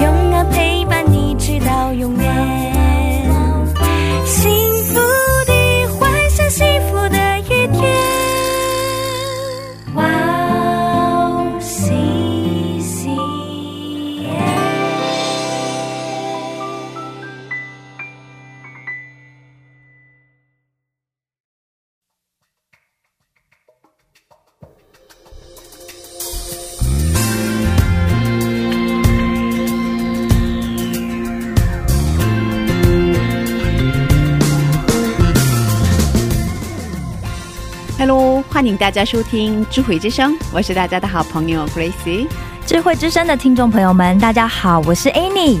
永远陪伴你直到永远 欢迎大家收听智慧之声，我是大家的好朋友 Gracie。 智慧之声的听众朋友们，大家好，我是 Annie。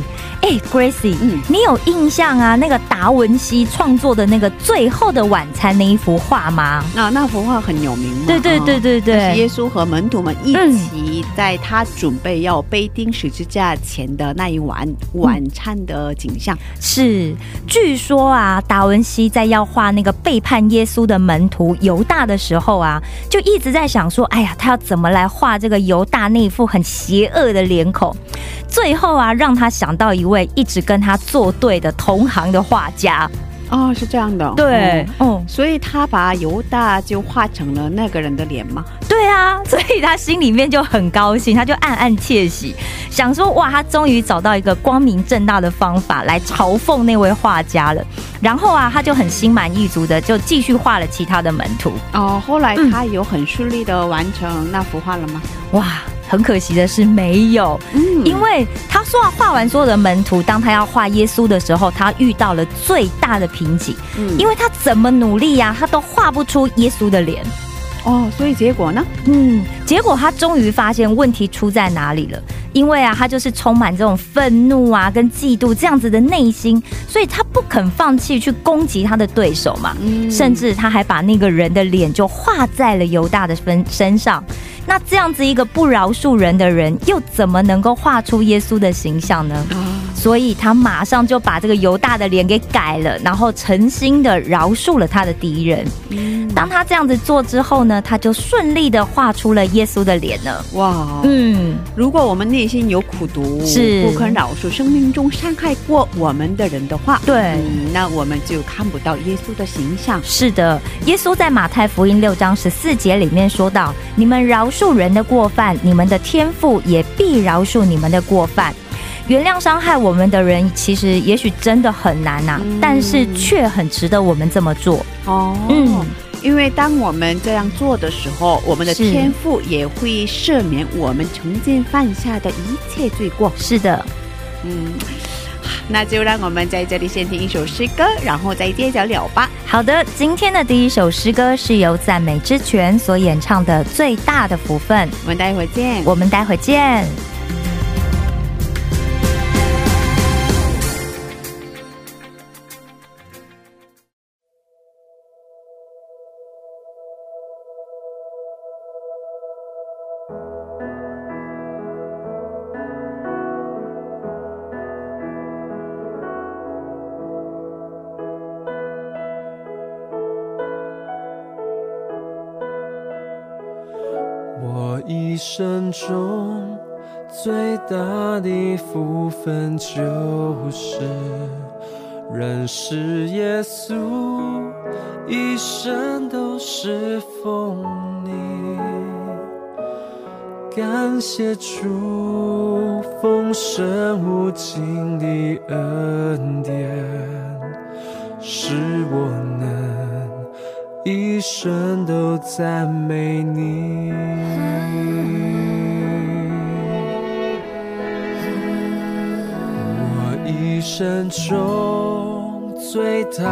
Gracie， 你有印象啊那个达文西创作的那个最后的晚餐那一幅画吗？ 那幅画很有名，对对对对对，耶稣和门徒们一起在他准备要被钉十字架前的那一晚晚餐的景象。是，据说啊达文西在要画那个背叛耶稣的门徒犹大的时候啊，就一直在想说哎呀他要怎么来画这个犹大那一幅很 邪恶的脸孔， 最后啊让他想到一位一直跟他作对的同行的画家。 哦，是这样的。对，所以他把犹大就画成了那个人的脸嘛。对啊，所以他心里面就很高兴，他就暗暗窃喜，想说哇他终于找到一个光明正大的方法来嘲讽那位画家了。然后啊他就很心满意足的就继续画了其他的门徒。哦，后来他有很顺利的完成那幅画了吗？哇， 很可惜的是没有，因为他说要画完所有的门徒，当他要画耶稣的时候，他遇到了最大的瓶颈，因为他怎么努力啊他都画不出耶稣的脸。哦，所以结果呢？结果他终于发现问题出在哪里了。 因为啊他就是充满这种愤怒啊跟嫉妒这样子的内心，所以他不肯放弃去攻击他的对手嘛，甚至他还把那个人的脸就画在了犹大的身上。 那这样子一个不饶恕人的人又怎么能够画出耶稣的形象呢？所以他马上就把这个犹大的脸给改了，然后诚心的饶恕了他的敌人。当他这样子做之后呢，他就顺利的画出了耶稣的脸了。哇，如果我们内心有苦毒不肯饶恕生命中伤害过我们的人的话，那我们就看不到耶稣的形象。是的，耶稣在马太福音6章14节里面说到， 你们饶恕人的过犯，你们的天父也必饶恕你们的过犯。 原谅伤害我们的人其实也许真的很难啊，但是却很值得我们这么做。因为当我们这样做的时候，我们的天父也会赦免我们曾经犯下的一切罪过。是的。 那就让我们在这里先听一首诗歌，然后再接着聊吧。好的，今天的第一首诗歌是由赞美之泉所演唱的《最大的福分》，我们待会见。 一生中最大的福分就是认识耶稣，一生都侍奉你，感谢主，丰神无尽的恩典，使我能一生都赞美你。 一生都赞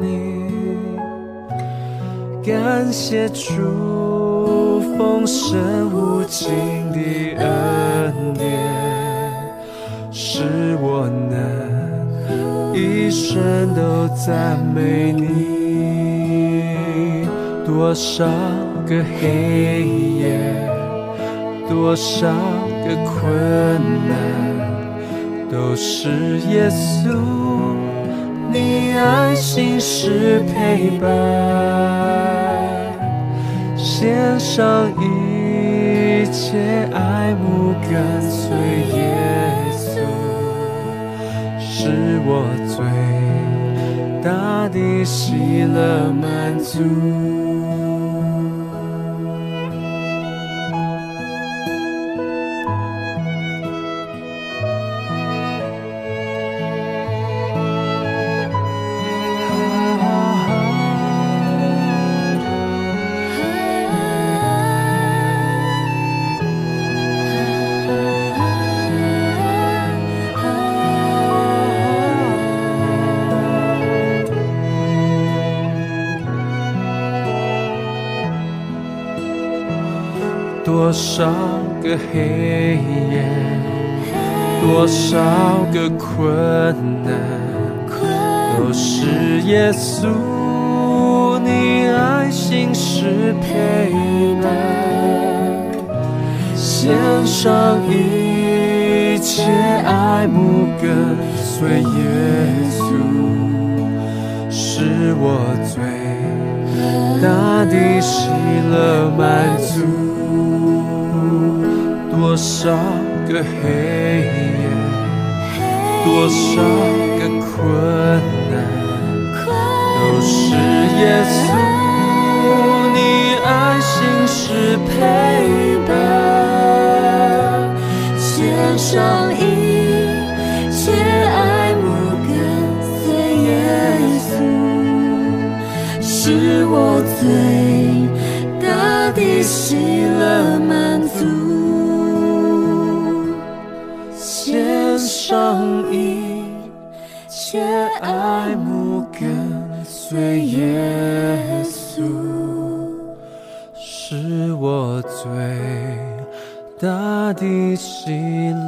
美你，感谢主，丰神无尽的恩典，使我能一生都赞美你。多少个黑夜，多少个困难，都是耶稣你爱心是陪伴。献上一切爱慕，跟随耶稣是我最大地喜乐满足。多少个黑夜，多少个困难，都是耶稣你爱心是陪伴。献上一切爱慕，跟随耶稣是我最大的喜乐满足。多少个黑夜，多少个困难，都是耶稣你爱心是陪伴。献上一切爱慕，跟随耶稣是我最大的喜乐满足。上一切爱慕，跟随耶稣是我最大的喜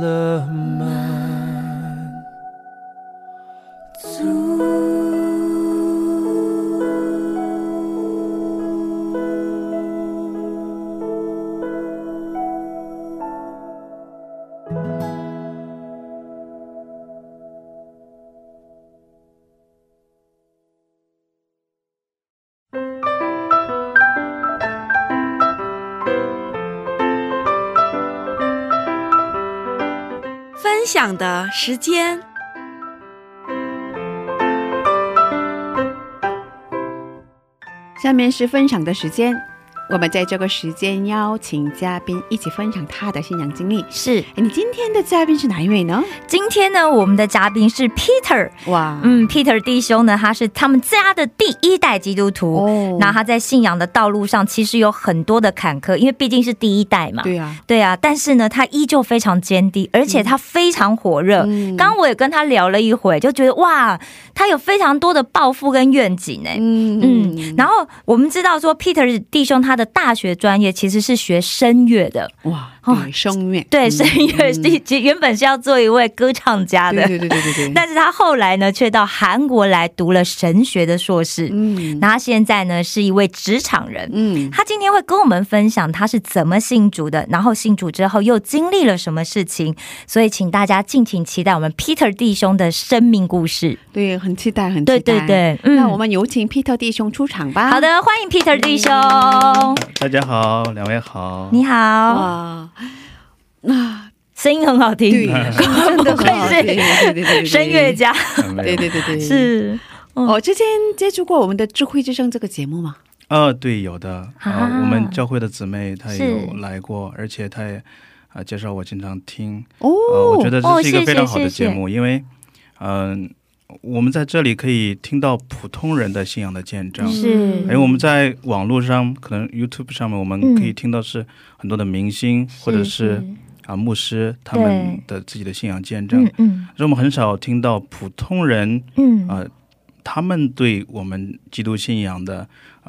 乐满足。分享的时间，下面是分享的时间。我们在这个时间邀请嘉宾一起分享他的信仰经历。是，你今天的嘉宾是哪一位呢？今天呢，我们的嘉宾是 Peter。 哇，Peter 弟兄呢，他是他们家的第一代基督徒。那他在信仰的道路上其实有很多的坎坷，因为毕竟是第一代嘛。对啊，但是呢他依旧非常坚定，而且他非常火热。刚我也跟他聊了一会，就觉得哇，他有非常多的抱负跟愿景。然后我们知道说 Peter 弟兄他的大学专业其实是学声乐的。哇，声乐。对，声乐原本是要做一位歌唱家的。对。但是他后来呢却到韩国来读了神学的硕士。那他现在呢是一位职场人。他今天会跟我们分享他是怎么信主的，然后信主之后又经历了什么事情，所以请大家敬请期待我们 Peter 弟兄的生命故事。对，很期待，很期待。对。那我们有请 Peter 弟兄出场吧。好的，欢迎 Peter 弟兄。大家好，两位好。你好。声音很好听。对，真的很好听。声乐家。对。是。之前接触过我们的智慧之声这个节目吗？对，有的。我们教会的姊妹她也有来过，而且她也介绍我经常听。我觉得这是一个非常好的节目，因为我们在这里可以听到普通人的信仰的见证。是，因为我们在网络上，可能 YouTube 上面，我们可以听到是很多的明星或者是牧师他们的自己的信仰见证。所以我们很少听到普通人他们对我们基督信仰的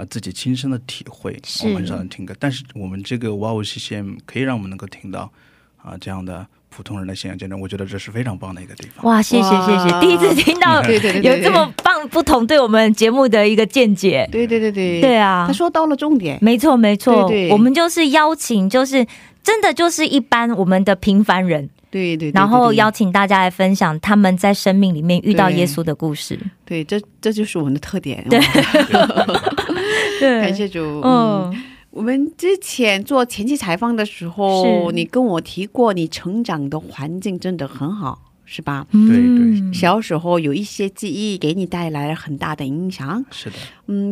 自己亲身的体会，我们很少能听到。但是我们这个 WOW CCM 可以让我们能够听到这样的普通人的信仰真的我觉得这是非常棒的一个地方。哇，谢谢谢谢，第一次听到有这么棒不同对我们节目的一个见解。对对对对，他说到了重点，没错没错，我们就是邀请就是真的就是一般我们的平凡人，对对，然后邀请大家来分享他们在生命里面遇到耶稣的故事。对，这就是我们的特点。感谢主。嗯， 我们之前做前期采访的时候，你跟我提过你成长的环境真的很好，是吧？对对，小时候有一些记忆给你带来了很大的影响。是的，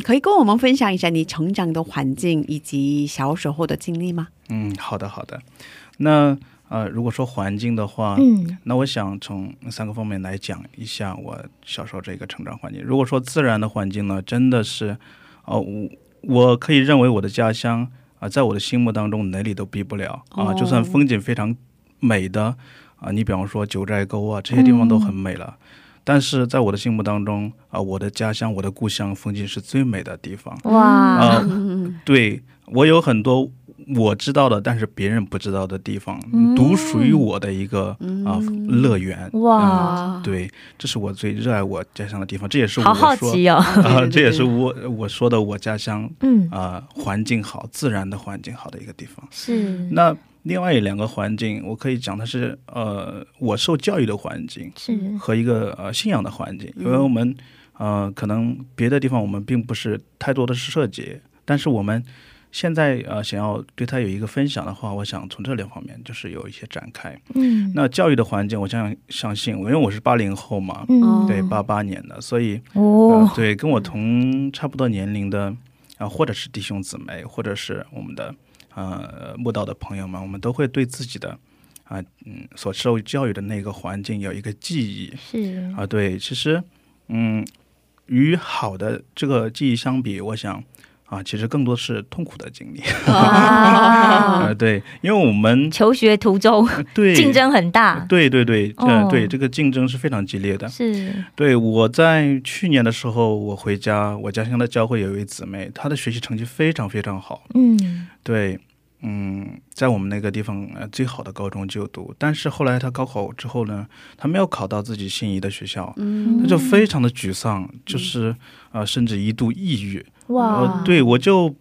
可以跟我们分享一下你成长的环境以及小时候的经历吗？嗯，好的好的。那如果说环境的话，那我想从三个方面来讲一下我小时候这个成长环境。如果说自然的环境呢，真的是 我可以认为我的家乡在我的心目当中，我的家乡我的故乡附近是最美的地方。对，我有很多我知道的但是别人不知道的地方，独属于我的一个乐园。对，这是我最热爱我家乡的地方，这也是我所的我家乡环境好自然的环境好的一个地方。那另外两个环境我可以讲它是我受教育的环境和一个信仰的环境，因为我们 现在想要对他有一个分享的话，我想从这两方面，就是有一些展开。那教育的环境我相信我，因为我是80后嘛，对88年的，所以对跟我同差不多年龄的或者是弟兄姊妹或者是我们的慕道的朋友们，我们都会对自己的所受教育的那个环境有一个记忆。是啊，对，其实与好的这个记忆相比，我想 其实更多是痛苦的经历。对，因为我们求学途中竞争很大，对对对，这个竞争是非常激烈的。是，对，我在去年的时候我回家，我家乡的教会有一位姊妹，她的学习成绩非常非常好，对，在我们那个地方最好的高中就读，但是后来她高考之后呢，她没有考到自己心仪的学校，她就非常的沮丧，就是甚至一度抑郁。 哇，对，我就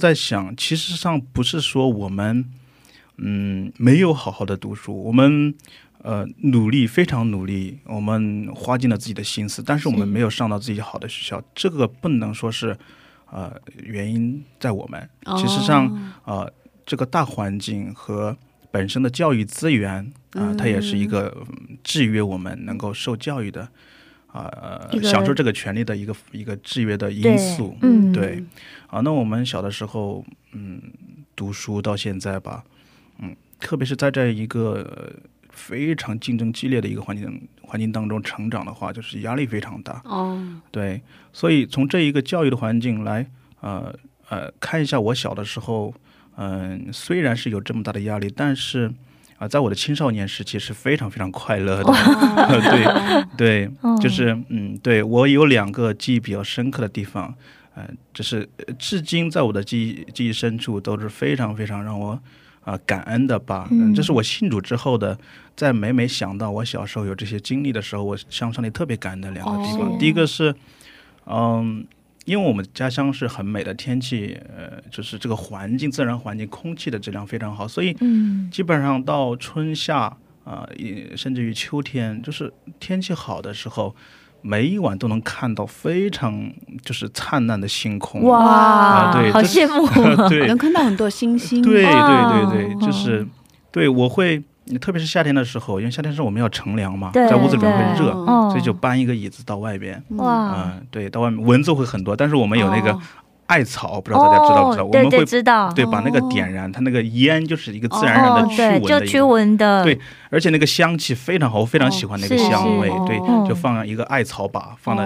在想，其实上不是说我们没有好好的读书，我们努力非常努力，我们花尽了自己的心思，但是我们没有上到自己好的学校，这个不能说是原因在我们。其实上这个大环境和本身的教育资源，它也是一个制约我们能够受教育的 享受这个权利的一个制约的因素。对，那我们小的时候读书到现在吧，特别是在这一个非常竞争激烈的一个环境当中成长的话，就是压力非常大。对，所以从这一个教育的环境来看一下我小的时候虽然是有这么大的压力，但是 在我的青少年时期是非常非常快乐的。对对，就是我有两个记忆比较深刻的地方，这是至今在我的记忆深处都是非常非常让我感恩的吧。这是我信主之后的在每每想到我小时候有这些经历的时候，我向上帝特别感恩的两个地方。第一个是 因为我们家乡是很美的天气，就是这个环境自然环境空气的质量非常好，所以基本上到春夏甚至于秋天，就是天气好的时候每一晚都能看到非常就是灿烂的星空。哇，好羡慕，能看到很多星星。对对对对，就是对我会 特别是夏天的时候，因为夏天是我们要乘凉嘛，在屋子里面会热，所以就搬一个椅子到外边。对，到外面蚊子会很多，但是我们有那个艾草，不知道大家知道不知道，我们会对把那个点燃，它那个烟就是一个自然而然的驱蚊的，对，而且那个香气非常好，我非常喜欢那个香味。对，就放一个艾草把放在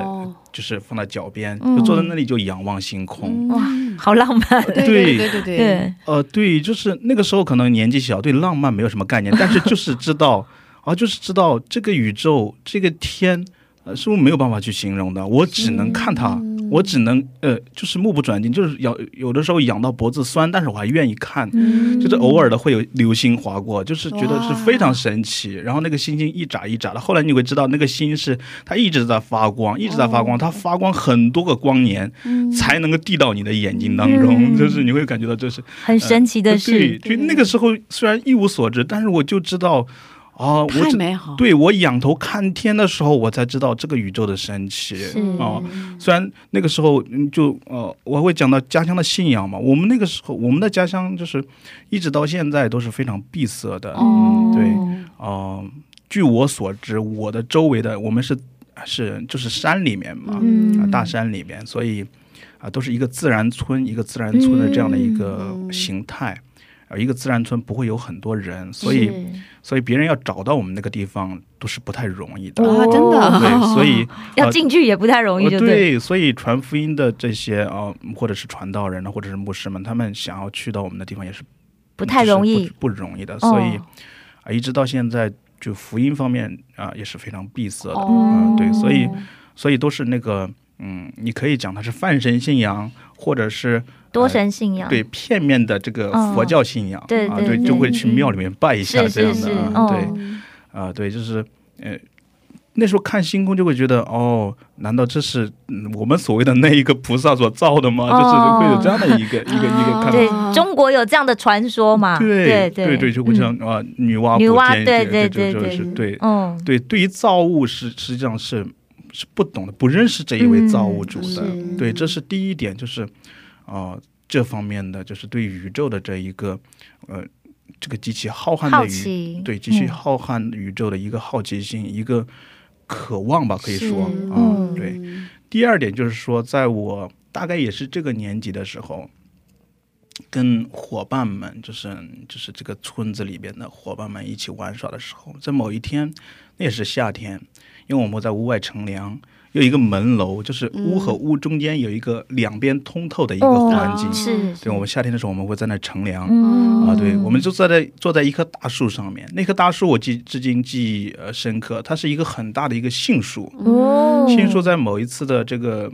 就是放在脚边，就坐在那里就仰望星空。哇，好浪漫。对对对对，对，就是那个时候可能年纪小，对浪漫没有什么概念，但是就是知道啊，就是知道这个宇宙这个天是不是没有办法去形容的，我只能看它我只能就是目不转睛，就是有的时候痒到脖子酸，但是我还愿意看，就是偶尔的会有流星划过，就是觉得是非常神奇。然后那个星星一眨一眨的，后来你会知道那个星是它一直在发光，一直在发光，它发光很多个光年才能够递到你的眼睛当中，就是你会感觉到这是很神奇的事。对，就那个时候虽然一无所知，但是我就知道。啊、太美好！对，我仰头看天的时候，我才知道这个宇宙的神奇啊、虽然那个时候就我会讲到家乡的信仰嘛。我们那个时候，我们的家乡就是一直到现在都是非常闭塞的。哦、对，据我所知，我的周围的我们是就是山里面嘛，大山里面，所以都是一个自然村，一个自然村的这样的一个形态。一个自然村不会有很多人，所以别人要找到我们那个地方都是不太容易的。哇、哦，真的！对，所以要进去也不太容易就对。对，所以传福音的这些或者是传道人或者是牧师们，他们想要去到我们的地方也是不太容易，就是、不容易的。所以一直到现在，就福音方面也是非常闭塞的。对，所以都是那个你可以讲它是泛神信仰，或者是。多神信仰，对片面的这个佛教信仰，对对对，就会去庙里面拜一下这样的，对，对，就是那时候看星空就会觉得，哦，难道这是我们所谓的那一个菩萨所造的吗？就是会有这样的一个看法。对，中国有这样的传说嘛？对对对，就会这样啊，女娲补天，对，对于造物实际上是不懂的，不认识这一位造物主的。对，这是第一点，就是。这方面的就是对宇宙的这一个这个极其浩瀚的极其浩瀚宇宙的一个好奇心，一个渴望吧，可以说对。第二点就是说，在我大概也是这个年纪的时候，跟伙伴们就是这个村子里边的伙伴们一起玩耍的时候，在某一天，那也是夏天，因为我们在屋外乘凉。有一个门楼，就是屋和屋中间有一个两边通透的一个环境。对，我们夏天的时候我们会在那乘凉对，我们就坐在一棵大树上面。那棵大树我至今记忆深刻，它是一个很大的一个杏树。杏树在某一次的这个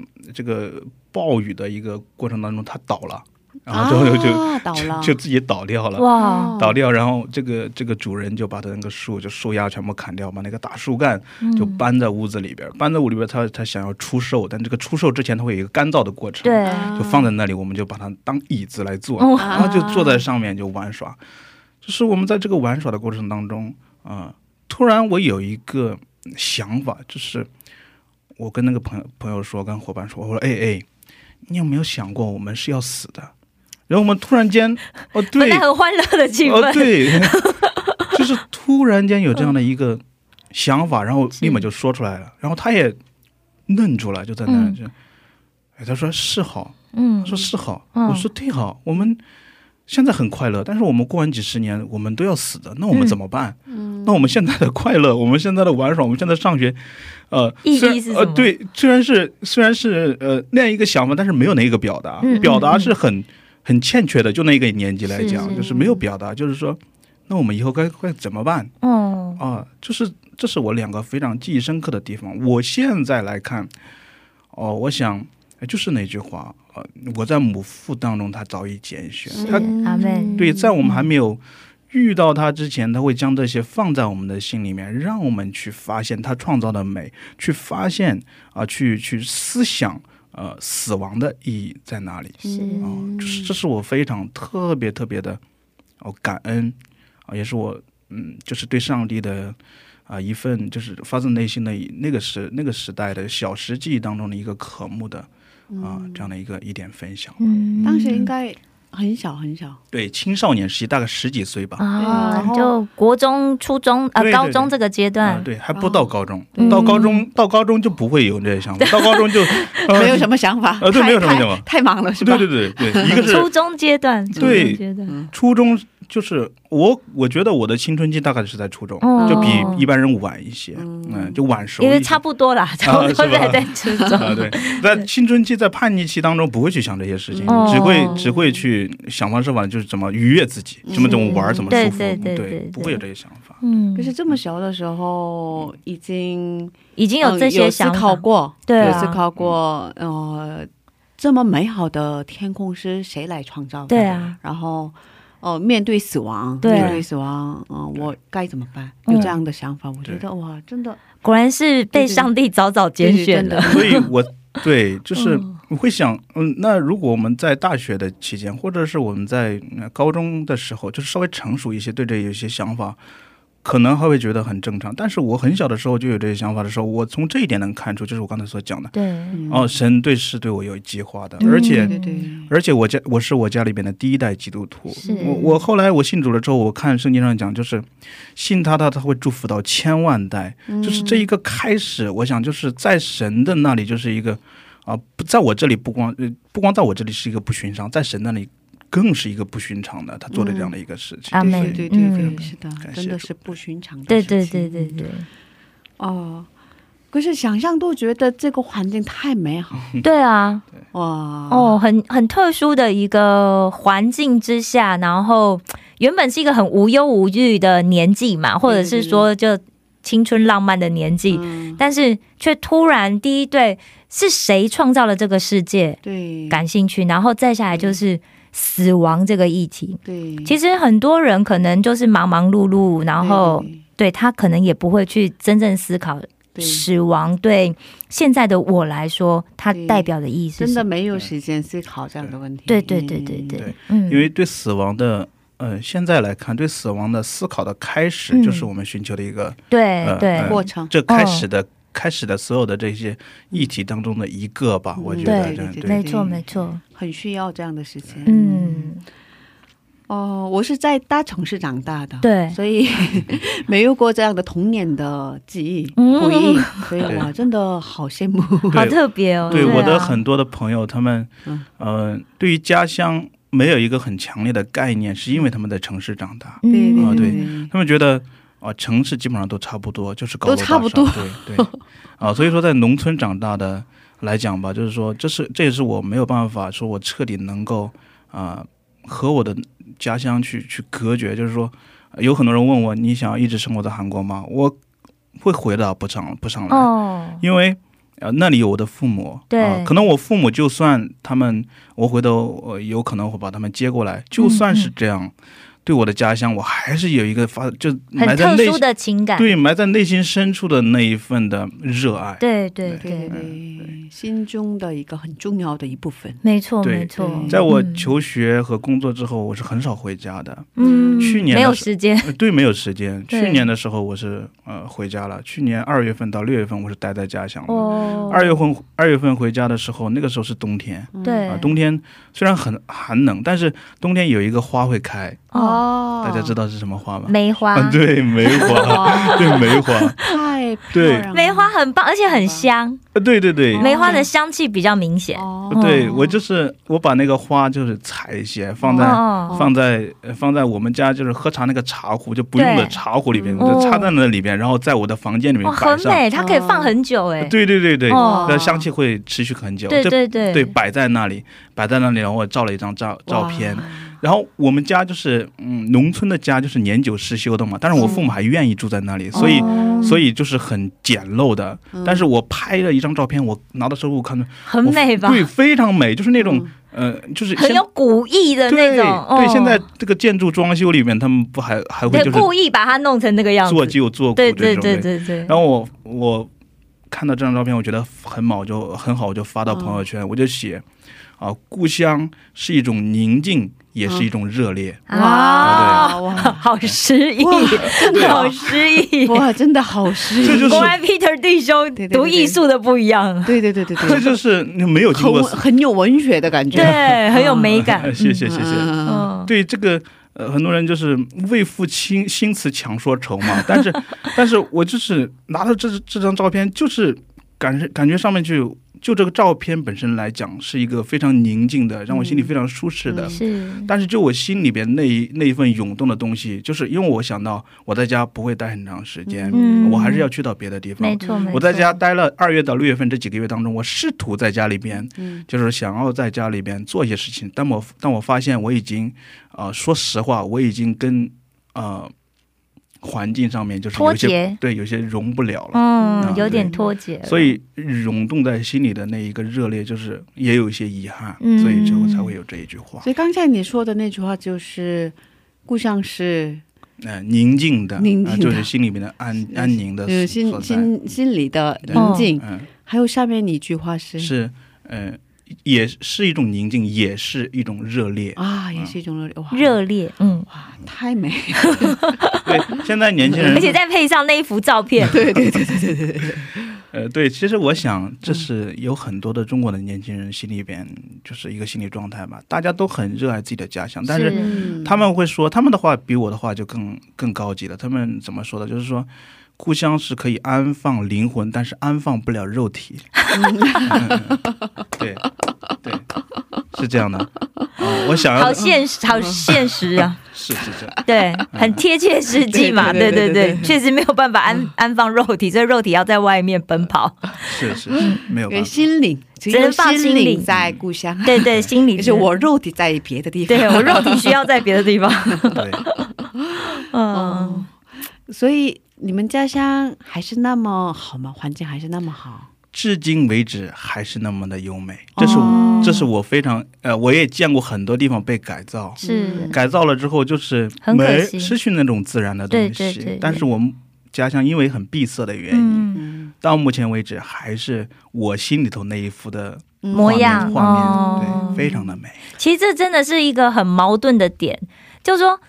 暴雨的一个过程当中，它倒了。然后最后就自己倒掉了。哇！倒掉，然后这个主人就把他那个树丫全部砍掉，把那个大树干就搬在屋子里边，他想要出售，但这个出售之前他会有一个干燥的过程，对，就放在那里，我们就把它当椅子来做，然后就坐在上面就玩耍。就是我们在这个玩耍的过程当中突然我有一个想法，就是我跟那个朋友说，跟伙伴说，我说哎，你有没有想过我们是要死的？然后我们突然间，对，本来很欢乐的气氛，对，就是突然间有这样的一个想法，然后立马就说出来了。然后他也愣住了，就在那儿他说是好，他说是好，我说对好，我们现在很快乐，但是我们过完几十年，我们都要死的，那我们怎么办？那我们现在的快乐，我们现在的玩耍，我们现在上学，意义是什么？对，虽然是那一个想法，但是没有那个表达，表达是很欠缺的，就那个年纪来讲，就是没有表达，就是说，那我们以后该怎么办？就是这是我两个非常记忆深刻的地方。我现在来看，我想就是那句话，我在母腹当中，他早已拣选，对，在我们还没有遇到他之前，他会将这些放在我们的心里面，让我们去发现他创造的美，去发现去思想。死亡的意义在哪里？这是我非常特别特别的感恩也是我就是对上帝的一份就是发自内心的那个时代的小时记忆当中的一个渴慕的这样的一点分享。当时应该很小很小，对，青少年时期大概十几岁吧，就国中、初中高中这个阶段，对，还不到高中，到高中就不会有这些想法，到高中就没有什么想法，对，没有什么想法，太忙了，是吧？对对对对，一个是初中阶段，对，初中就是我觉得我的青春期大概是在初中，就比一般人晚一些，就晚熟。因为差不多啦，对对对对，在青春期在叛逆期当中不会去想这些事情，只会去想方设法就是怎么愉悦自己，怎么这种玩什么。对对对对，有思考过，有思考过这么美好的天空是谁来创造的，然后 面对死亡，对，面对死亡，我该怎么办？有这样的想法，我觉得哇，真的果然是被上帝早早拣选的。所以我对就是会想，那如果我们在大学的期间，或者是我们在高中的时候，就稍微成熟一些，对这有些想法的时候，我从这一点能看出，就是我跟他所讲的。神对是对我有计划的，而且我家里边的第一代基督徒，我后来我信主了之后，我看圣经上讲，就是信他的，他会祝福到千万代，就是这一个开始，我想就是在神的那里就是一个不在我这里不光在我这里是一个不寻常，在神那里 更是一个不寻常的，他做了这样的一个事情。对对对，是的，真的是不寻常的。对对对对对，哦，可是想象都觉得这个环境太美好。对啊，哇，哦，很特殊的一个环境之下，然后原本是一个很无忧无虑的年纪嘛，或者是说就 青春浪漫的年纪，但是却突然第一对是谁创造了这个世界，感兴趣，然后再下来就是死亡这个议题。其实很多人可能就是忙忙碌碌，然后对他可能也不会去真正思考死亡对现在的我来说它代表的意义是什么。对对对对对，因为对死亡的 现在来看对死亡的思考的开始，就是我们寻求的一个过程，这开始的所有的这些议题当中的一个吧，我觉得。没错没错，很需要这样的事情。嗯，哦，我是在大城市长大的，所以没有过这样的童年的记忆回忆，所以哇，真的好羡慕。对，我的很多的朋友他们，对于家乡 没有一个很强烈的概念，是因为他们的城市长大。对对，他们觉得城市基本上都差不多，就是高高上，对对啊，所以说在农村长大的来讲吧，就是说这是我们没有办法说我彻底能够和我的家乡去隔绝，就是说有很多人问我你想要一直生活在韩国吗，我会回答不上来，因为 那里有我的父母，可能我父母就算他们，我回头有可能会把他们接过来，就算是这样，对我的家乡我还是有一个发，就埋在内心深处的那一份的热爱。对对对，心中的一个很重要的一部分。没错没错，在我求学和工作之后，我是很少回家的。去年没有时间，对，没有时间，去年的时候我是回家了，去年2月份到6月份我是待在家乡。 2月份回家的时候，那个时候是冬天，冬天虽然很冷，但是冬天有一个花会开，大家知道是什么花吗？梅花。对，梅花，对梅花，太漂亮，梅花很棒，而且很香。对对对，梅花的香气比较明显。对，我就是我把那个花就是采一些放在我们家就是喝茶那个茶壶就不用的茶壶里面，我就插在那里边，然后在我的房间里面摆上，很美，它可以放很久。哎，对对对对， 香气会持续很久，对对对，摆在那里，摆在那里，然后我照了一张照片，然后我们家就是农村的家就是年久失修的嘛，但是我父母还愿意住在那里，所以就是很简陋的，但是我拍了一张照片，我拿到手里看很美吧，对，非常美，就是那种 就是很有古意的那种，对，现在这个建筑装修里面他们不还会故意把它弄成那个样子，做旧做古，对对对对。然后我看到这张照片我觉得很好就很好就发到朋友圈，我就写故乡是一种宁静， 也是一种热烈。哇，好诗意，好诗意，哇，真的好诗意。果然 Peter 弟兄读艺术的不一样。对对对对，这就是没有很有文学的感觉，对，很有美感。谢谢谢谢。对，这个 很多人就是为赋新词强说愁嘛，但是我就是拿到这张照片，就是感觉上面就就这个照片本身来讲是一个非常宁静的让我心里非常舒适的，但是就我心里边那一份涌动的东西，就是因为我想到我在家不会待很长时间，我还是要去到别的地方。我在家待了2月到6月份这几个月当中，我试图在家里边就是想要在家里边做一些事情，但我发现我已经说实话我已经跟环境上面就是有些对有些融不了了，有点脱节，所以涌动在心里的那一个热烈就是也有一些遗憾，所以最后才会有这一句话。所以刚才你说的那句话就是故乡是宁静的，就是心里面的安宁的所在，心里的宁静。还有下面一句话是也是一种宁静，也是一种热烈啊，也是一种热烈，热烈，哇，太美了！对，现在年轻人，而且再配上那一幅照片，对。对，其实我想，这是有很多的中国的年轻人心里边就是一个心理状态吧，大家都很热爱自己的家乡，但是他们会说他们的话比我的话就更高级了。他们怎么说的？就是说，故乡是可以安放灵魂，但是安放不了肉体。对，是这样的。我想要好现实啊！是这样，对，很贴切实际嘛，对，确实没有办法安放肉体，所以肉体要在外面奔跑。是，没有办法。心灵只能放心灵在故乡，对，心灵就是我肉体在别的地方，对我肉体需要在别的地方。对，所以你们家乡还是那么好吗？环境还是那么好？至今为止还是那么的优美，这是我非常我也见过很多地方被改造，改造了之后就是失去那种自然的东西，对，但是我们家乡因为很闭塞的原因，到目前为止还是我心里头那一幅的画面、对，非常的美。其实这真的是一个很矛盾的点，就是说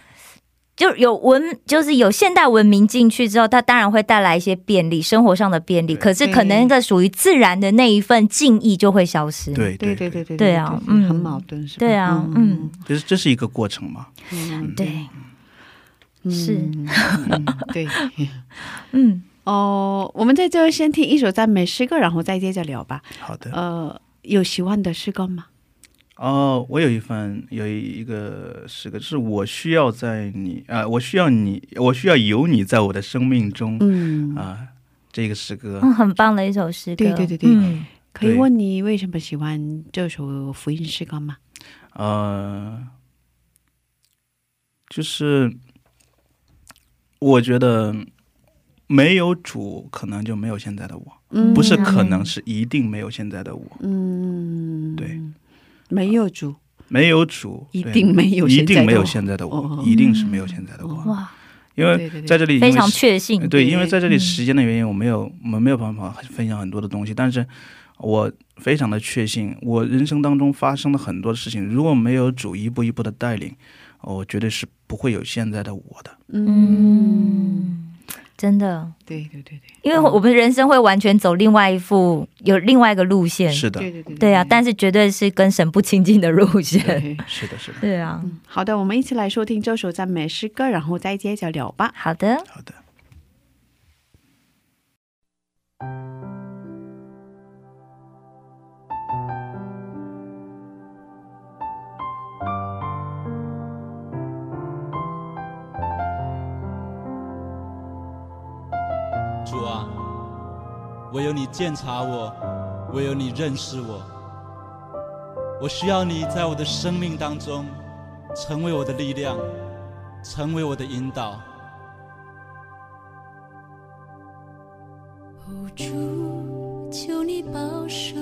就是有现代文明进去之后，它当然会带来一些便利，生活上的便利，可是可能那个属于自然的那一份敬意就会消失。对，对啊，很矛盾，是吧？对啊，就是这是一个过程嘛。对，是，对，我们在这先听一首赞美诗歌，然后再接着聊吧。好的。有喜欢的诗歌吗？我有一个诗歌是我需要在你我需要有你在我的生命中，这个诗歌很棒的一首诗歌。对，可以问你为什么喜欢这首福音诗歌吗？就是我觉得没有主可能就没有现在的我，不是可能是一定没有现在的我。对，没有主，没有主，一定没有现在的我、一定是没有现在的我。哇，因为在这里非常确信，对，因为在这里时间的原因，我们没有办法分享很多的东西，但是我非常的确信，我人生当中发生了很多事情，如果没有主一步一步的带领，我绝对是不会有现在的我的。真的，对，因为我们人生会完全走另外一个路线，是的，对啊，但是绝对是跟神不亲近的路线，是的，对啊。好的，我们一起来收听这首赞美诗歌，然后再接着聊吧。好的。主啊，唯有你鉴察我，唯有你认识我，我需要你在我的生命当中成为我的力量，成为我的引导。主，求你保守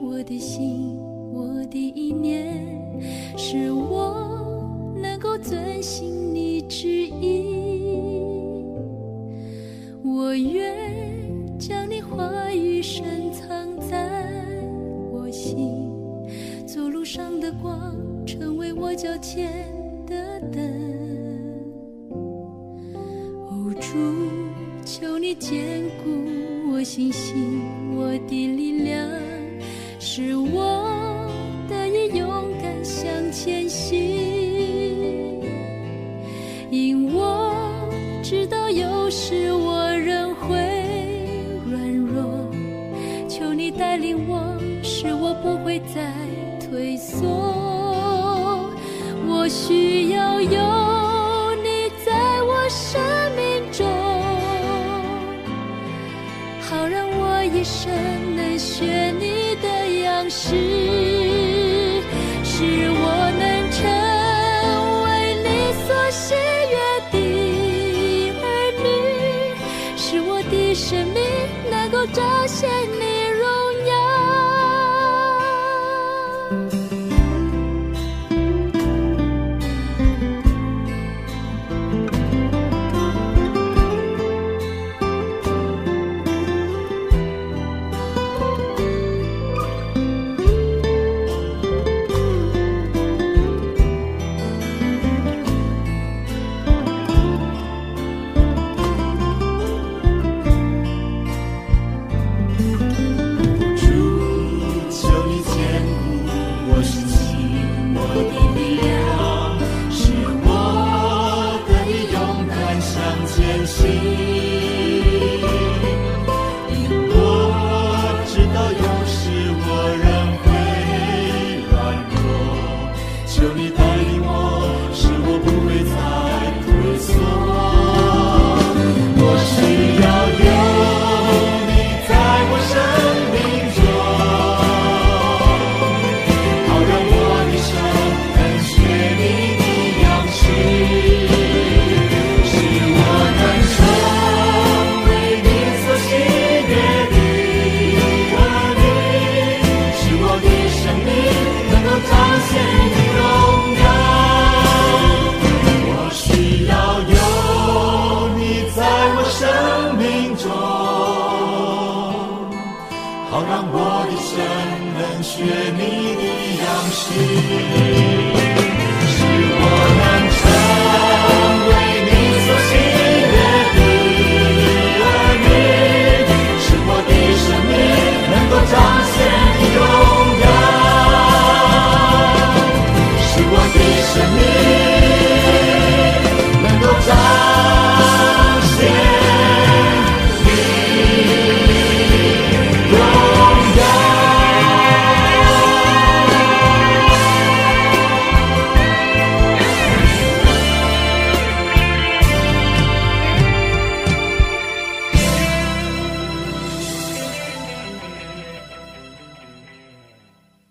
我的心，我的意念，使我能够遵行你旨意。我愿将你话语深藏在我心，走路上的光成为我脚前的灯。主，求你坚固我信心，我的力量，使我得以勇敢向前行。因我知道有时我仍会软弱，求你带领我是我不会再退缩，我需要有你在我生命中，好让我一生能学你的样式，使我能成为你所喜悦的儿女，使我的生命能够彰显你。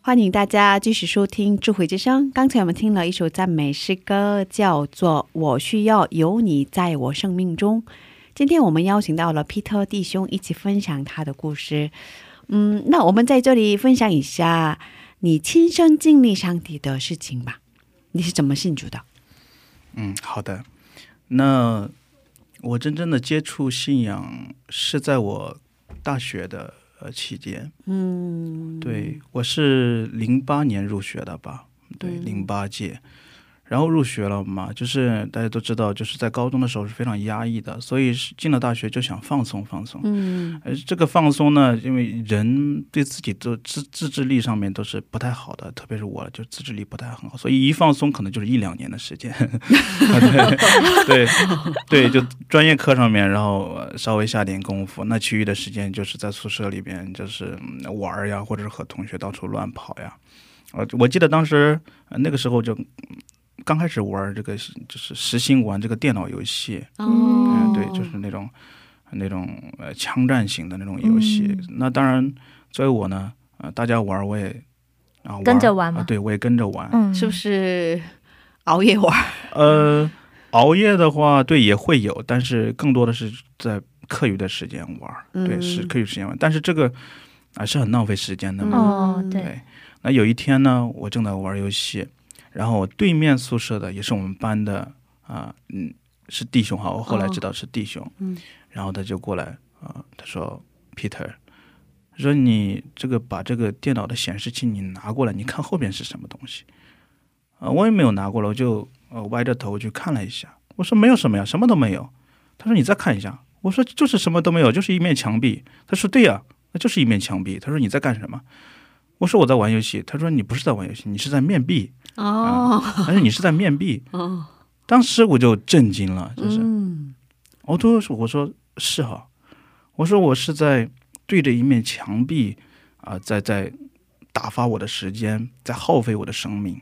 欢迎大家继续收听智慧之声。刚才我们听了一首赞美诗歌叫做我需要有你在我生命中。今天我们邀请到了 Peter 弟兄一起分享他的故事。那我们在这里分享一下你亲身经历上帝的事情吧，你是怎么信主的？好的，那我真正的接触信仰是在我大学的 期间，对，我是08年 入学的吧，对，08届， 然后入学了嘛，就是大家都知道，就是在高中的时候是非常压抑的，所以进了大学就想放松放松。这个放松呢，因为人对自己自制力上面都是不太好的，特别是我就自制力不太好，所以一放松可能就是一两年的时间。对对，专业课上面，然后稍微下点功夫，那其余的时间就是在宿舍里边就是玩呀，或者和同学到处乱跑呀。我记得当时那个时候就 刚开始玩这个实心玩这个电脑游戏，对，就是那种枪战型的那种游戏。那当然作为我呢，大家玩我也跟着玩，对，我也跟着玩，是不是熬夜玩？熬夜的话，对，也会有，但是更多的是在课余的时间玩，对，是课余时间玩。但是这个是很浪费时间的嘛。对，那有一天呢，我正在玩游戏， 然后对面宿舍的也是我们班的是弟兄，我后来知道是弟兄，然后他就过来，他说 Peter 说你这个把这个电脑的显示器你拿过来，你看后面是什么东西。我也没有拿过来，我就歪着头去看了一下，我说没有什么呀，什么都没有，他说你再看一下，我说就是什么都没有，就是一面墙壁。他说对呀，那就是一面墙壁，他说你在干什么， 我说我在玩游戏，他说你不是在玩游戏，你是在面壁。但是我就震惊了，就是我说是哈，我说我是在对着一面墙壁，在打发我的时间，在耗费我的生命。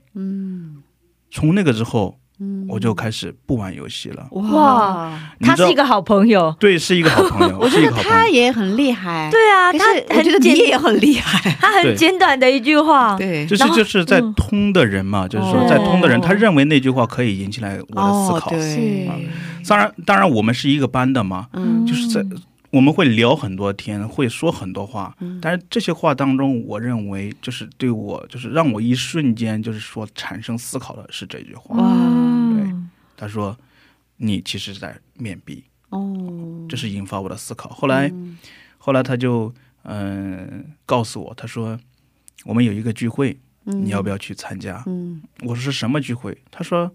从那个之后我就开始不玩游戏了。哇，他是一个好朋友。对，是一个好朋友。我觉得他也很厉害。对啊，他觉得你也很厉害。他很简短的一句话。对，就是就是在通的人嘛，就是说在通的人他认为那句话可以引起来我的思考。当然我们是一个班的嘛，就是在 我们会聊很多天，会说很多话，但是这些话当中我认为就是对我就是让我一瞬间就是说产生思考的是这一句话。对，他说你其实在面壁，这是引发我的思考。后来他就告诉我，他说我们有一个聚会，你要不要去参加？我说是什么聚会？他说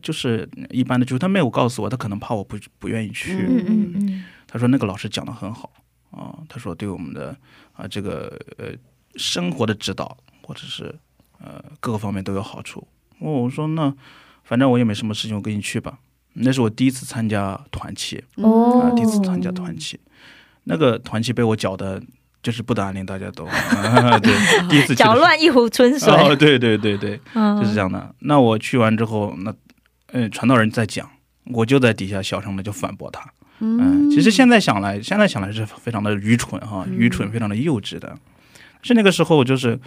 就是一般的就是他没有告诉我，他可能怕我不愿意去。他说那个老师讲得很好，他说对我们的这个生活的指导或者是各个方面都有好处。我说那反正我也没什么事情，我跟你去吧。那是我第一次参加团契，第一次参加团契。那个团契被我教的就是不打脸大家懂，对，讲乱一无春水，对对对对对，就是这样的。那我去完之后，那传道人在讲，我就在底下小声的就反驳他，其实现在想来想来是非常的愚蠢，愚蠢非常的幼稚的，是那个时候就是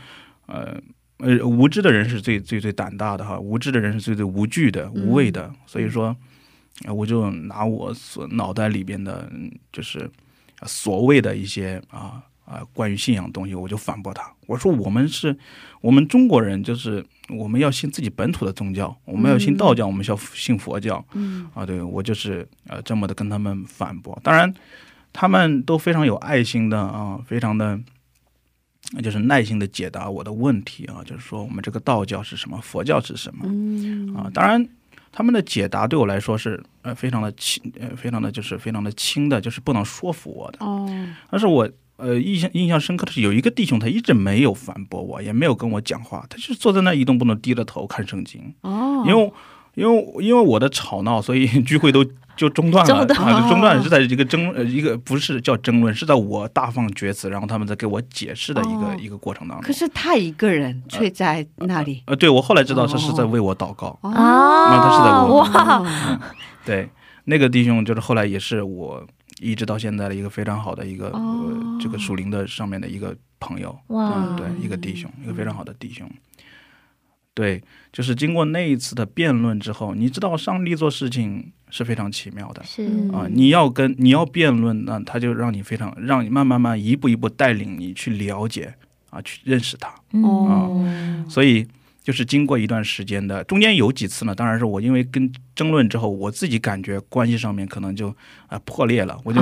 无知的人是最最最胆大的，无知的人是最无惧的无畏的。所以说我就拿我脑袋里边的就是所谓的一些关于信仰的东西，我就反驳他。 我说我们要信自己本土的宗教，我们要信道教，我们要信佛教啊。对，我就是这么的跟他们反驳。当然他们都非常有爱心的啊，非常的就是耐心的解答我的问题啊，就是说我们这个道教是什么，佛教是什么啊。当然他们的解答对我来说是非常的清非常的就是非常的清的，就是不能说服我的。但是我 印象深刻的是有一个弟兄，他一直没有反驳我，也没有跟我讲话，他就是坐在那一动不能低着头看圣经。因为我的吵闹，所以聚会都就中断了，中断是在这个不是叫争论，是在我大放厥词，然后他们在给我解释的一个过程当中。可是他一个人却在那里。对，我后来知道是在为我祷告。他是在为我祷告。对，那个弟兄就是后来也是我 一直到现在的一个非常好的一个这个属灵的上面的一个朋友。哇，对，一个弟兄，一个非常好的弟兄。对，就是经过那一次的辩论之后，你知道上帝做事情是非常奇妙的。是啊，你要跟你要辩论，他就让你非常让你慢慢慢一步一步带领你去了解啊，去认识他。哦，所以 就是经过一段时间的，中间有几次呢，当然是我因为跟争论之后我自己感觉关系上面可能就破裂了，我就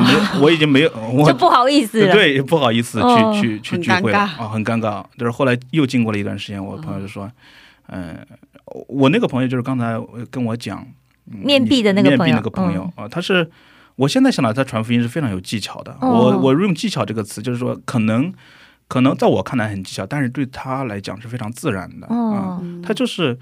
不好意思，对，不好意思去去聚会，很尴尬。就是后来又经过了一段时间，我朋友就说我那个朋友就是刚才跟我讲面壁的那个朋友，他是我现在想来他传福音是非常有技巧的，我用技巧这个词就是说，可能在我看来很技巧，但是对他来讲是非常自然的。他就是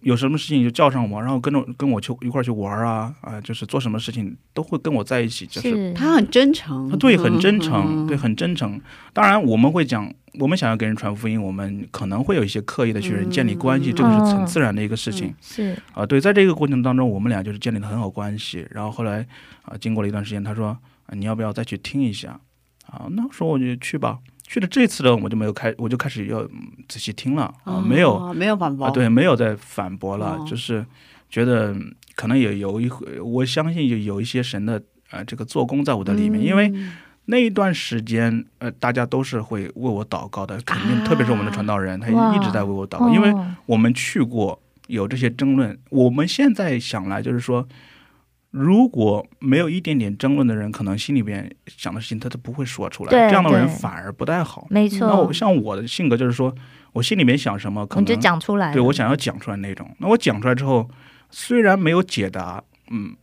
有什么事情就叫上我，然后跟我一块去玩啊，就是做什么事情都会跟我在一起，就是他很真诚，对，很真诚，对，很真诚。当然我们会讲，我们想要跟人传福音，我们可能会有一些刻意的去人建立关系，这个是很自然的一个事情。对，在这个过程当中我们俩就是建立了很好关系。然后后来经过了一段时间，他说你要不要再去听一下啊？那时候我就去吧，去了这次的我就没有 我就开始要仔细听了，没有反驳。对，没有反驳。对，没有再反驳了，就是觉得可能也有一些神的这个做工在我的里面。因为那一段时间大家都是会为我祷告的，肯定特别是我们传道人，他一直在为我祷告。因为我们去过有这些争论，我们现在想来就是说 如果没有一点点争论的人，可能心里面想的事情他都不会说出来，这样的人反而不带好。没错，我想我的性格就是说我心里面想什么可能就讲出来，对，我想要讲出来那种，那我讲出来之后虽然没有解答，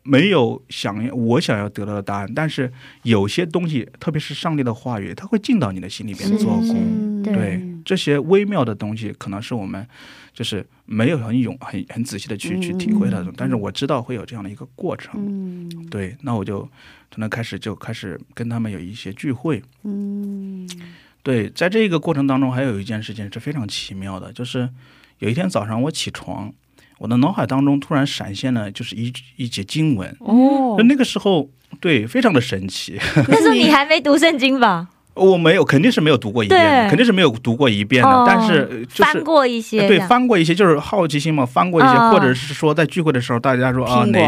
没有想我想要得到的答案，但是有些东西特别是上帝的话语，他会进到你的心里面做工。对，这些微妙的东西可能是我们就是没有很仔细的去体会到，但是我知道会有这样的一个过程。对，那我就可能开始就开始跟他们有一些聚会。对，在这个过程当中还有一件事情是非常奇妙的，就是有一天早上我起床，我的脑海当中突然闪现了就是一节经文。那个时候对，非常的神奇。那时候你还没读圣经吧？ 我没有，肯定是没有读过一遍的，肯定是没有读过一遍的。但是就是翻过一些，对，肯定是没有读过一遍的。但是就是对翻过一些，就是好奇心嘛，翻过一些，或者是说在聚会的时候大家说，哎，哪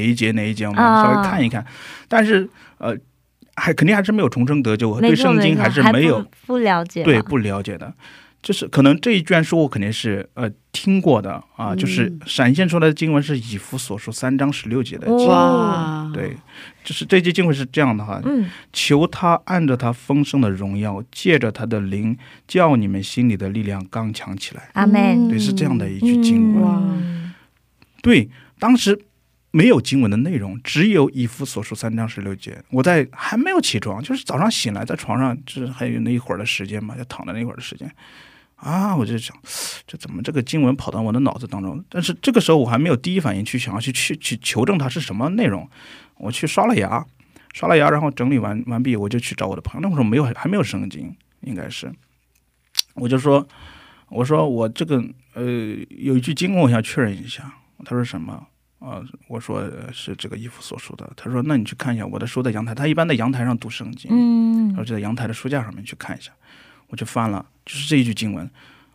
一节哪一节，稍微看一看。但是还肯定还是没有重整得就，对圣经还是没有不了解，对，不了解的。就是可能这一卷书我肯定是听过的啊，就是闪现出来的经文是以弗所书3章16节的，对，这这些经文是这样的哈，求他按着他丰盛的荣耀，借着他的灵叫你们心里的力量刚强起来。 对，当时没有经文的内容，只有以弗所书3章16节。我在还没有起床，就是早上醒来在床上，还有那一会儿的时间嘛，就躺在那一会儿的时间啊，我就想这怎么这个经文跑到我的脑子当中，但是这个时候我还没有第一反应去想要去求证它是什么内容，我去刷了牙，刷了牙然后整理完毕，我就去找我的朋友。那时候没有什么经应该是，我就说我这个有一句经文我想确认一下，他说什么 我说是这个以弗所书的，他说那你去看一下我的书在阳台，他一般的阳台上读圣经，然后就在阳台的书架上面去看一下，我就翻了，就是这一句经文。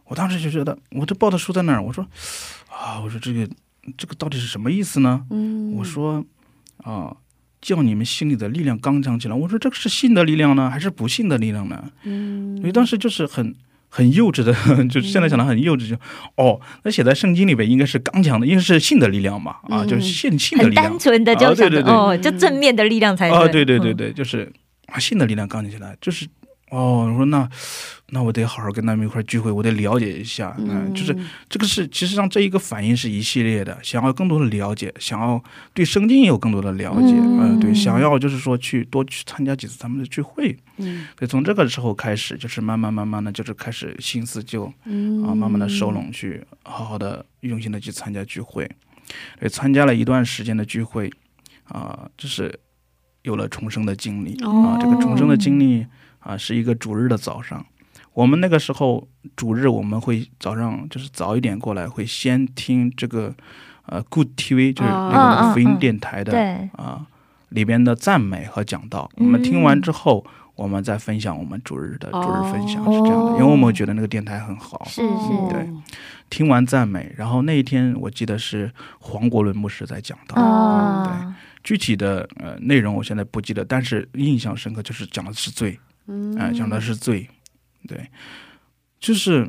我当时就觉得我就抱着书在那儿，我说啊，我说这个到底是什么意思呢？我说叫你们心里的力量刚强起来，我说这个是信的力量呢还是不信的力量呢？所以当时就是 很幼稚的，就现在想到很幼稚，就哦，那写在圣经里边应该是刚强的，应该是信的力量嘛，啊，就是信的力量。然后对对对对，就是啊，信的力量刚起来，就是哦，我说那我得好好跟他们一块聚会，我得了解一下，就是这个是其实上这一个反应是一系列的，想要更多的了解，想要对圣经有更多的了解，对，想要就是说去多去参加几次他们的聚会，对，从这个时候开始就是慢慢慢慢的就是开始心思就慢慢的收拢去，好好的用心的去参加聚会，对，参加了一段时间的聚会，啊，就是有了重生的经历啊，这个重生的经历 是一个主日的早上，我们那个时候主日我们会早上就是早一点过来，会先听这个 Good TV 就是那个福音电台的啊里边的赞美和讲道，我们听完之后我们再分享我们主日的分享是这样的。因为我们觉得那个电台很好，对，听完赞美，然后那一天我记得是黄国伦牧师在讲道，对，具体的内容我现在不记得，但是印象深刻就是讲的是罪， 讲的是罪，对，讲的是罪，对，就是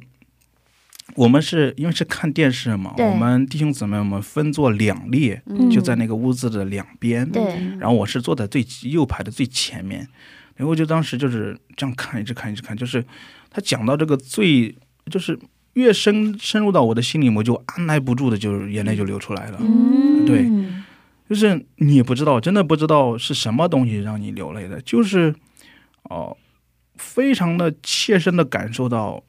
我们是因为是看电视嘛，我们弟兄姊妹我们分坐两列，就在那个屋子的两边，然后我是坐在最右排的最前面，然后就当时就是这样看一直看一直看，就是他讲到这个罪，就是越深入到我的心里，我就按耐不住的就是眼泪就流出来了，对，就是你也不知道，真的不知道是什么东西让你流泪的，就是非常的切身的感受到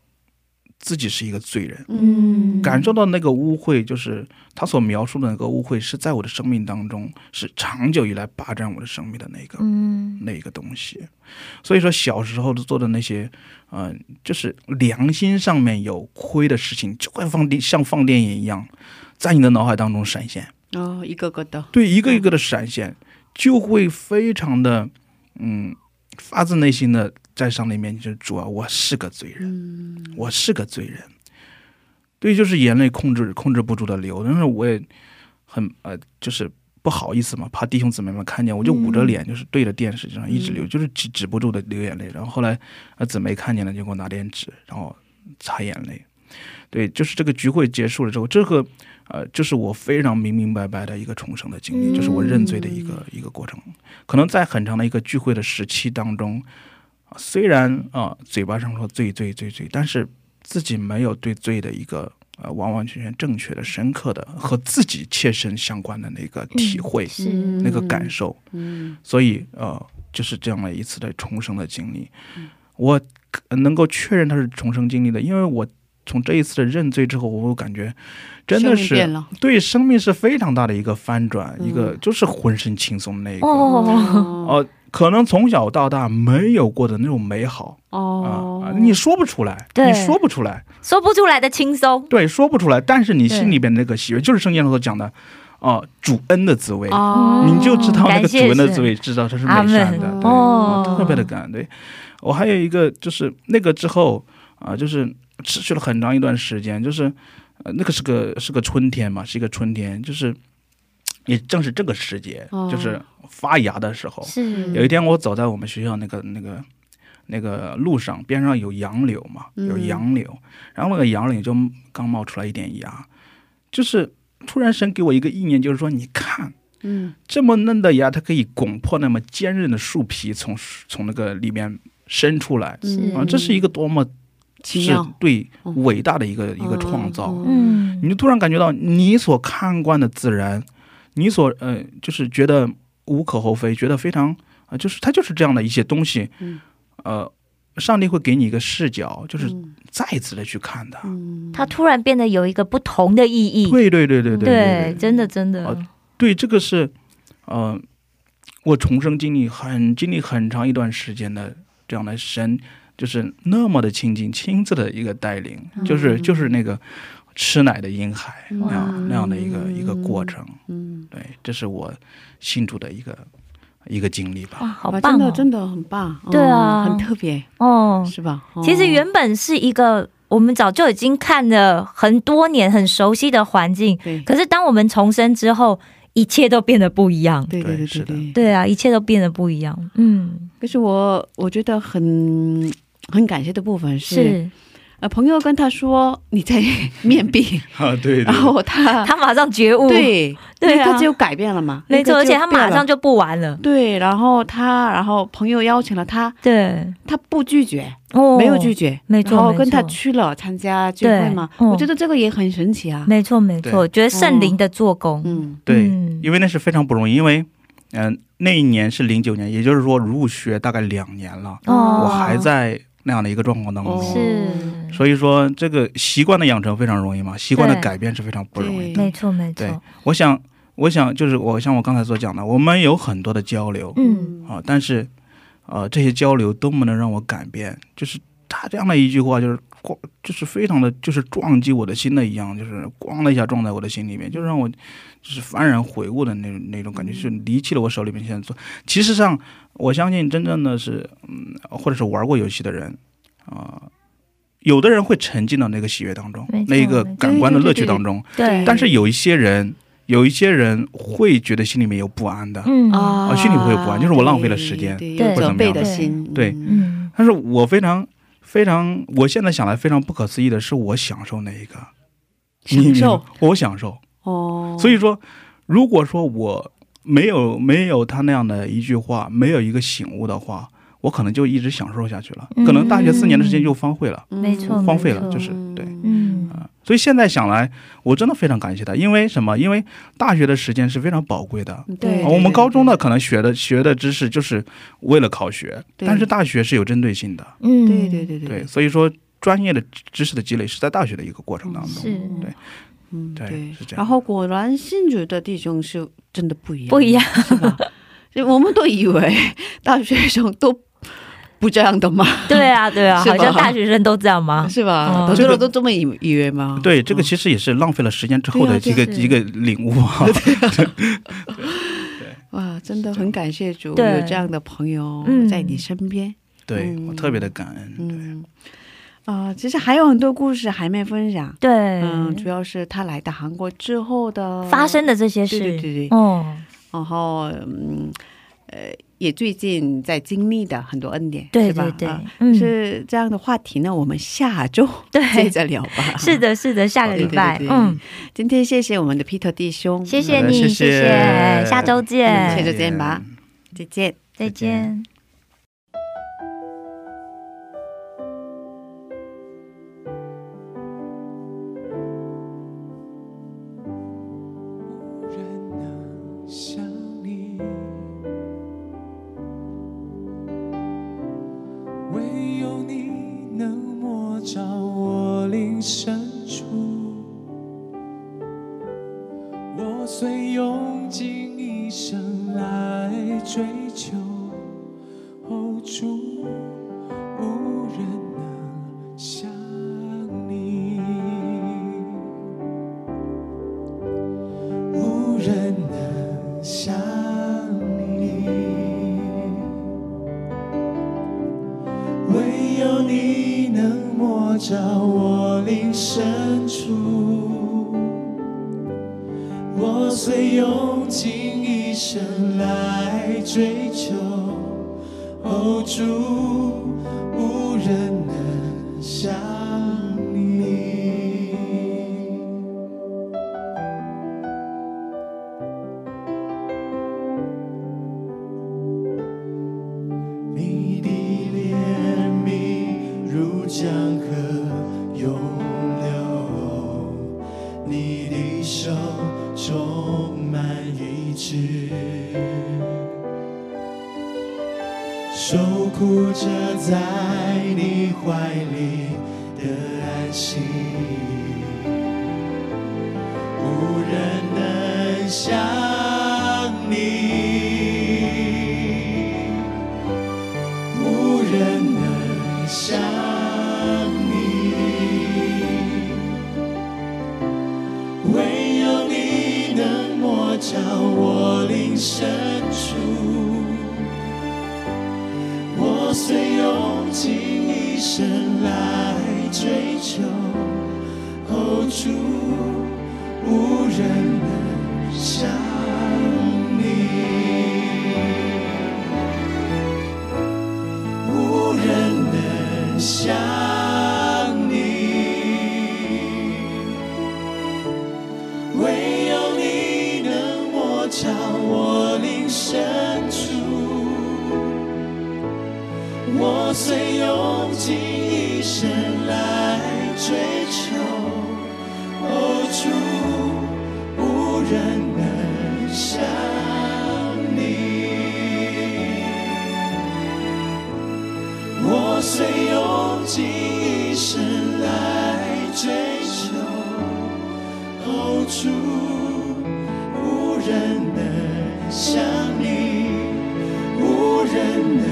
自己是一个罪人，感受到那个污秽，就是他所描述的那个污秽是在我的生命当中是长久以来霸占我的生命的那个东西。所以说小时候做的那些就是良心上面有亏的事情，就会放电像放电影一样在你的脑海当中闪现，一个个的，对，一个一个的闪现，就会非常的，发自内心的在上里面就是主啊，我是个罪人，我是个罪人。对，就是眼泪控制不住的流，但是我也很就是不好意思嘛，怕弟兄姊妹们看见，我就捂着脸就是对着电视上一直流，就是止不住的流眼泪，然后后来止没看见了，结果拿点纸然后擦眼泪。对，就是这个聚会结束了之后，这个就是我非常明明白白的一个重生的经历，就是我认罪的一个过程。可能在很长的一个聚会的时期当中 虽然嘴巴上说罪罪罪罪，但是自己没有对罪的一个完完全全正确的深刻的和自己切身相关的那个体会，那个感受。所以就是这样的一次的重生的经历，我能够确认它是重生经历的，因为我从这一次的认罪之后，我感觉真的是对生命是非常大的一个翻转，一个就是浑身轻松的那个，可能从小到大没有过的那种美好你说不出来，对，你说不出来，但是你心里边那个喜悦，就是圣经上所讲的主恩的滋味，你就知道那个感觉，特别的感恩。对，我还有一个就是那个之后，就是那个是个春天嘛，是一个春天，就是 也正是这个时节，就是发芽的时候。有一天我走在我们学校那个路上，边上有杨柳嘛，有杨柳，然后那个杨柳就刚冒出来一点芽，就是突然神给我一点，就是说你看，这么嫩的芽它可以拱破那么坚韧的树皮，从那个里面伸出来，这是一个多么 是对伟大的一个创造。你突然感觉到你所看观的自然，你所就是觉得无可厚非，觉得非常就是它就是这样的一些东西，上帝会给你一个视角，就是再次的去看它，它突然变得有一个不同的意义。对对对对对，真的真的。对，这个是我重生经历很长一段时间的这样的神 就是那么的亲近，亲自的一个带领，就是那个吃奶的婴孩那样的一个过程。对，这是我信主的一个经历吧。好棒，真的很特别哦，是吧？其实原本是一个 我们早就已经看了很多年很熟悉的环境，可是当我们重生之后 一切都变得不一样。对对对，对啊，一切都变得不一样。嗯，可是我觉得很 很感谢的部分是朋友跟他说你在面壁，对，然后他马上觉悟，对，他就改变了嘛，那就而且他马上就不完了，对，然后他不拒绝，没有拒绝，然后跟他去了参加聚会嘛，我觉得这个也很神奇啊。没错没错，觉得圣灵的做工。对，因为那是非常不容易，因为 那一年是09年，也就是说入学大概2年了，我还在那样的一个状况当中。所以说这个习惯的养成非常容易嘛，习惯的改变是非常不容易。没错没错，对，我想就是我刚才所讲的，我们有很多的交流，但是这些交流都不能让我改变，就是他这样的一句话就是非常就是我想我刚才所讲的，我们有很多的交流，但是这些交流都不能让我改变，就是他这样的一句话就是习惯的养成非常容易嘛，习惯的改变是非常不容易。没错没错，对，我想就是我刚才所讲的，我们有很多的交流，但是有一些人会觉得心里面有不安的，而心里会有不安，就是我浪费了时间，或者什么样。对，但是我非常 我享受。所以说如果说我没有他那样的一句话，没有一个醒悟的话，我可能就一直享受下去了，可能大学4年的时间就荒废了，荒废了，就是对。所以现在想来我真的非常感谢他，因为什么？因为大学的时间是非常宝贵的，我们高中呢可能学的知识就是为了考学，但是大学是有针对性的，对对对对，所以说专业的知识的积累是在大学的一个过程当中。对，然后果然信主的弟兄是真的不一样，我们都以为大学生都 不这样的嘛。对啊对啊，好像大学生都这样嘛，是吧？都这么以为嘛。对，这个其实也是浪费了时间之后的一个领悟。对，哇，真的很感谢主有这样的朋友在你身边。对，我特别的感恩。啊，其实还有很多故事还没分享。对，主要是他来到韩国之后的发生的这些事。对对对。哦，然后 也最近在经历的很多恩典，是吧？是这样的话题呢，我们下周再再聊吧。是的是的，下个礼拜。嗯，今天谢谢我们的 Peter 弟兄，谢谢你，谢谢，下周见，下周见吧，再见，再见。 追求，哦主，无人能。摸着我灵深处，我虽用尽一生来追求，哦主，无人能像你。你的怜悯如江河永流，你的手充满医治，受苦者在你怀里的安息，无人能像你，无人能像你，唯有你能摸着我灵深处。我虽用尽一生来追求，哦主，无人能像你，无人能像你，唯有你能摸着我灵深处。我虽用尽一生来追求，哦主，无人能像你。我虽用尽一生来追求，哦主，无人能像你，无人能。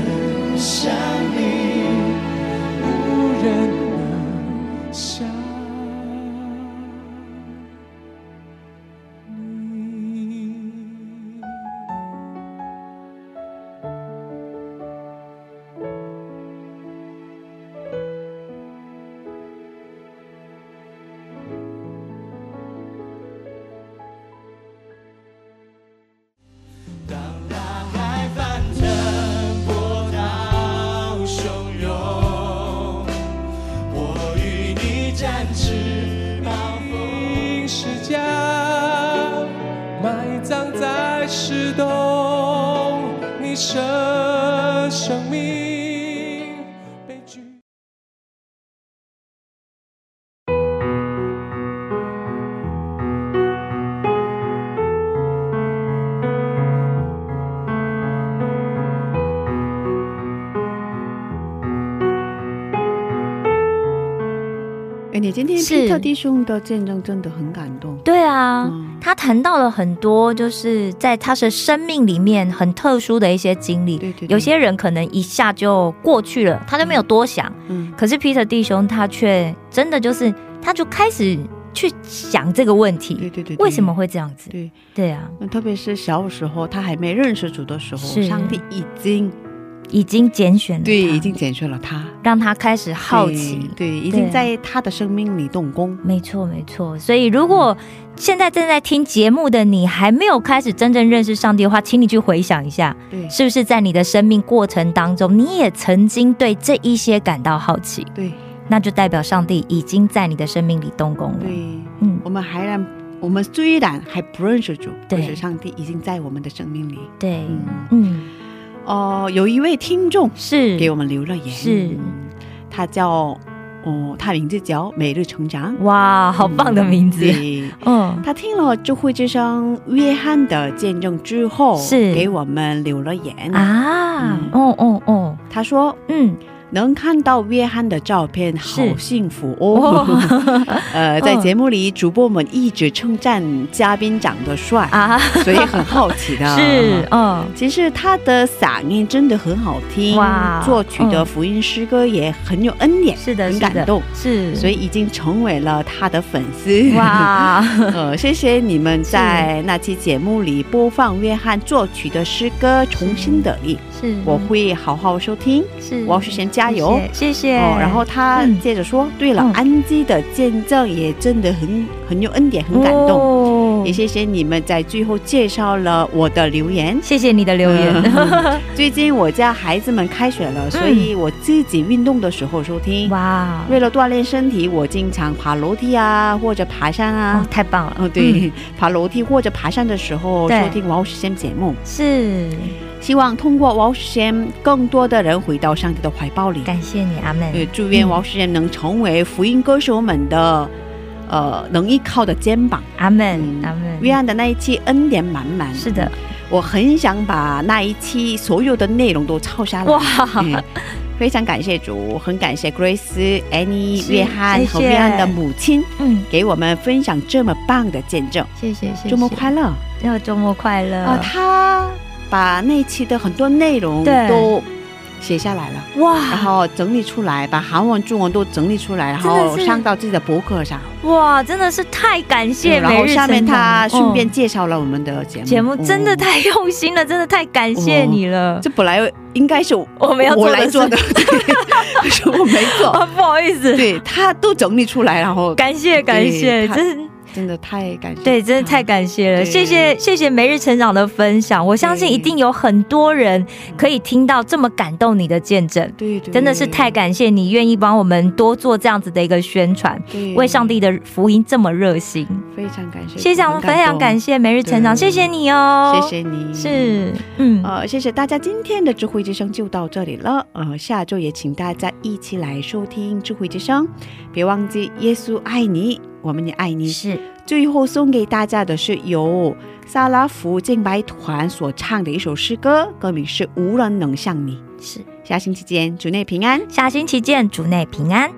像你，无人能像你。当大海翻腾。石洞，你舍生命悲剧。哎，你今天 Peter 弟兄的见证真的很感动。对啊。他谈到了很多就是在他的生命里面很特殊的一些经历，对对对，有些人可能一下就过去了，他就没有多想，可是 Peter 弟兄他却真的就是他就开始去想这个问题，对对对对，为什么会这样子，对对啊，特别是小时候他还没认识主的时候，上帝已经拣选了他，对，已经拣选了他，让他开始好奇， 对， 对，已经在他的生命里动工，没错没错。所以如果现在正在听节目的你还没有开始真正认识上帝的话，请你去回想一下，对，是不是在你的生命过程当中你也曾经对这一些感到好奇，对，那就代表上帝已经在你的生命里动工了，对，我们虽然还不认识主，但是上帝已经在我们的生命里，对，有一位听众是给我们留了言，是他叫他名字叫每日成长，哇，好棒的名字，他听了智慧之声约翰的见证之后是给我们留了言啊，他说能看到约翰的照片好幸福哦在节目里主播们一直称赞嘉宾长得帅啊，所以很好奇的是其实他的嗓音真的很好听，哇，作曲的福音诗歌也很有恩典，是的，很感动，是，所以已经成为了他的粉丝，哇谢谢你们在那期节目里播放约翰作曲的诗歌重新得力，是，我会好好收听，是，我是先加加油，谢谢。然后他接着说，对了，安吉的见证也真的很有恩典，很感动。也谢谢你们在最后介绍了我的留言。谢谢你的留言。最近我家孩子们开学了，所以我自己运动的时候收听。哇，为了锻炼身体，我经常爬楼梯啊，或者爬山啊，太棒了。对，爬楼梯或者爬山的时候收听王老师先节目。是， 希望通过王师先更多的人回到上帝的怀抱里。感谢你，阿们。祝愿王师先能成为福音歌手们的能依靠的肩膀。阿们，阿们。约翰的那一期恩典满满。是的，我很想把那一期所有的内容都超下来。哇，非常感谢主，很感谢 Gracie、 Annie、 约翰和约翰的母亲给我们分享这么棒的见证。谢谢，周末快乐。要周末快乐。他 把那期的很多内容都写下来了，然后整理出来，把韩文中文都整理出来，然后上到自己的博客上。哇，真的是太感谢每日晨祷。然后下面他顺便介绍了我们的节目，节目真的太用心了，真的太感谢你了。这本来应该是我来做的，可是我没做。不好意思。对，他都整理出来，然后感谢感谢，真 真的太感谢了，谢谢谢谢每日成长的分享。我相信一定有很多人可以听到这么感动你的见证，真的是太感谢你，愿意帮我们多做这样子的一个宣传，为上帝的福音这么热心，非常感谢，谢谢非常感谢每日成长，谢谢你哦，谢谢你，是，谢谢大家。今天的智慧之声就到这里了，下周也请大家一起来收听智慧之声，别忘记耶稣爱你， 我们也爱你。最后送给大家的是由萨拉福敬拜团所唱的一首诗歌，歌名是无人能像你。下星期见，主内平安。下星期见，主内平安。